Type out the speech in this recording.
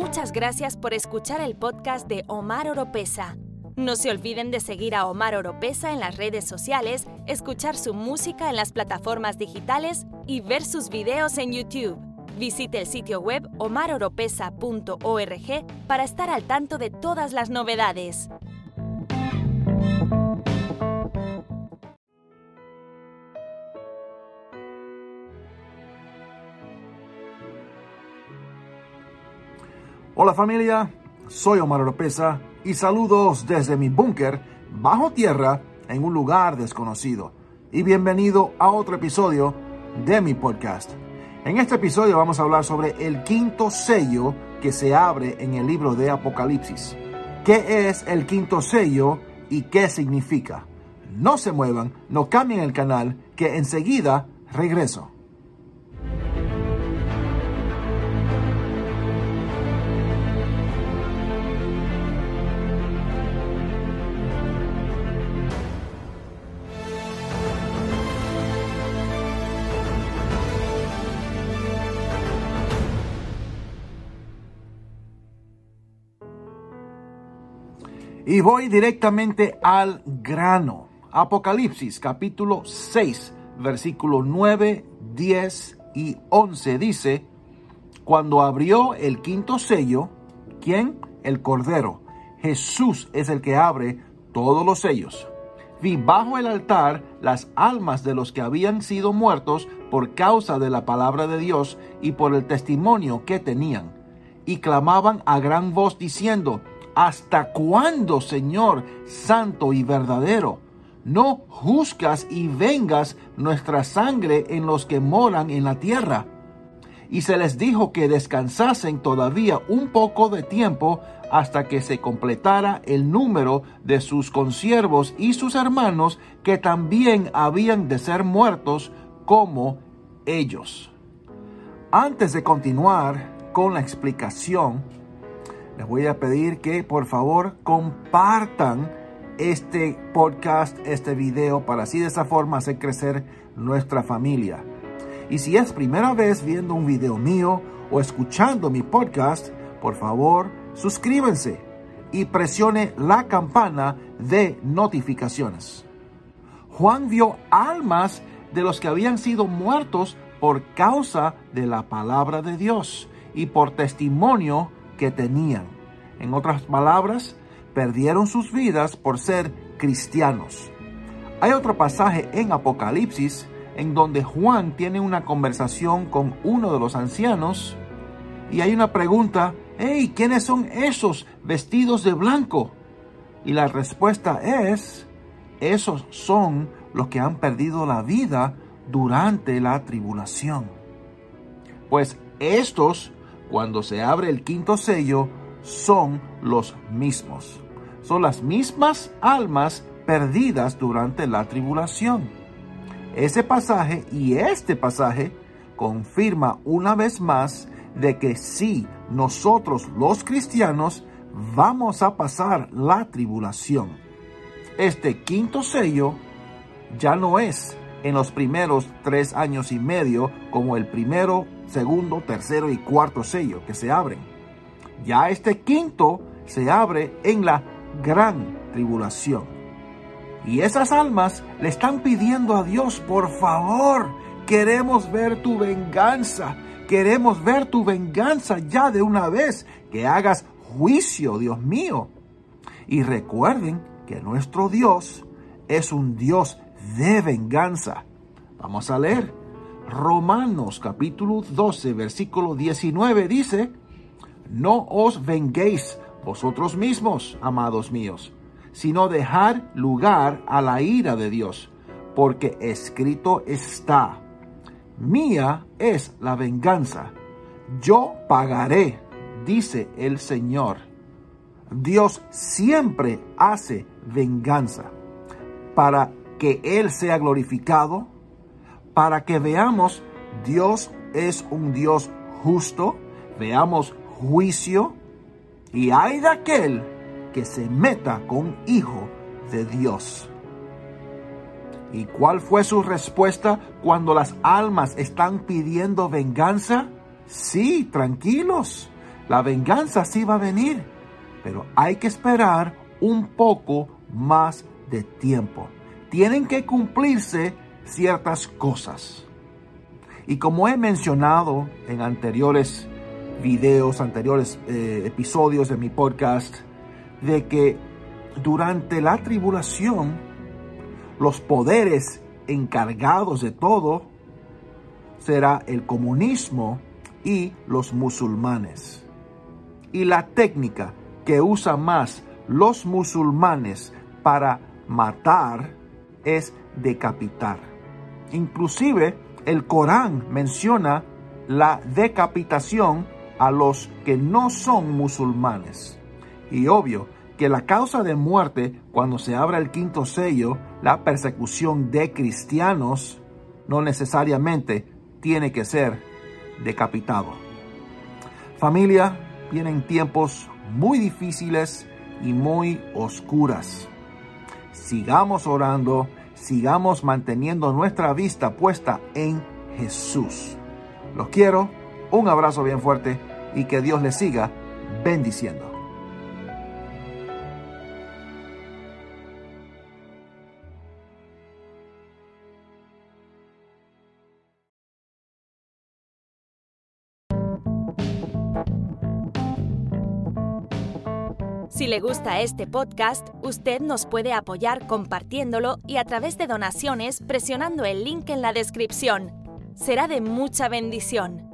Muchas gracias por escuchar el podcast de Omar Oropesa. No se olviden de seguir a Omar Oropesa en las redes sociales, escuchar su música en las plataformas digitales y ver sus videos en YouTube. Visite el sitio web omaroropesa.org para estar al tanto de todas las novedades. Hola familia, soy Omar Oropesa y saludos desde mi búnker bajo tierra en un lugar desconocido. Y bienvenido a otro episodio de mi podcast. En este episodio vamos a hablar sobre el quinto sello que se abre en el libro de Apocalipsis. ¿Qué es el quinto sello y qué significa? No se muevan, no cambien el canal, que enseguida regreso. Y voy directamente al grano. Apocalipsis capítulo 6, versículo 9, 10 y 11 dice: cuando abrió el quinto sello, ¿quién? El Cordero. Jesús es el que abre todos los sellos. Vi bajo el altar las almas de los que habían sido muertos por causa de la palabra de Dios y por el testimonio que tenían, y clamaban a gran voz diciendo: ¿hasta cuándo, Señor, santo y verdadero, no juzgas y vengas nuestra sangre en los que moran en la tierra? Y se les dijo que descansasen todavía un poco de tiempo hasta que se completara el número de sus consiervos y sus hermanos que también habían de ser muertos como ellos. Antes de continuar con la explicación, les voy a pedir que por favor compartan este podcast, este video, para así de esa forma hacer crecer nuestra familia. Y si es primera vez viendo un video mío o escuchando mi podcast, por favor suscríbanse y presione la campana de notificaciones. Juan vio almas de los que habían sido muertos por causa de la palabra de Dios y por testimonio que tenían. En otras palabras, perdieron sus vidas por ser cristianos. Hay otro pasaje en Apocalipsis en donde Juan tiene una conversación con uno de los ancianos y hay una pregunta: hey, ¿quiénes son esos vestidos de blanco? Y la respuesta es: esos son los que han perdido la vida durante la tribulación. Pues estos, cuando se abre el quinto sello, son los mismos. Son las mismas almas perdidas durante la tribulación. Ese pasaje y este pasaje confirma una vez más de que sí, nosotros los cristianos vamos a pasar la tribulación. Este quinto sello ya no es en los primeros 3 años y medio como el primero, segundo, tercero y cuarto sello que se abren. Ya este quinto se abre en la gran tribulación. Y esas almas le están pidiendo a Dios: por favor, queremos ver tu venganza. Queremos ver tu venganza ya de una vez. Que hagas juicio, Dios mío. Y recuerden que nuestro Dios es un Dios de venganza. Vamos a leer Romanos capítulo 12, versículo 19 dice: no os venguéis vosotros mismos, amados míos, sino dejad lugar a la ira de Dios, porque escrito está: mía es la venganza, yo pagaré, dice el Señor. Dios siempre hace venganza para que Él sea glorificado, para que veamos Dios es un Dios justo, veamos juicio, y hay de aquel que se meta con hijo de Dios. ¿Y cuál fue su respuesta cuando las almas están pidiendo venganza? Sí, tranquilos, La venganza sí va a venir, pero hay que esperar un poco más de tiempo. Tienen que cumplirse ciertas cosas. Y como he mencionado en anteriores videos, episodios de mi podcast, de que durante la tribulación, los poderes encargados de todo será el comunismo y los musulmanes. Y la técnica que usan más los musulmanes para matar es decapitar. Inclusive el Corán menciona la decapitación a los que no son musulmanes. Y obvio que la causa de muerte, cuando se abra el quinto sello, la persecución de cristianos, no necesariamente tiene que ser decapitado. Familia, vienen tiempos muy difíciles y muy oscuras. Sigamos orando, sigamos manteniendo nuestra vista puesta en Jesús. Los quiero, un abrazo bien fuerte y que Dios les siga bendiciendo. Si le gusta este podcast, usted nos puede apoyar compartiéndolo y a través de donaciones presionando el link en la descripción. Será de mucha bendición.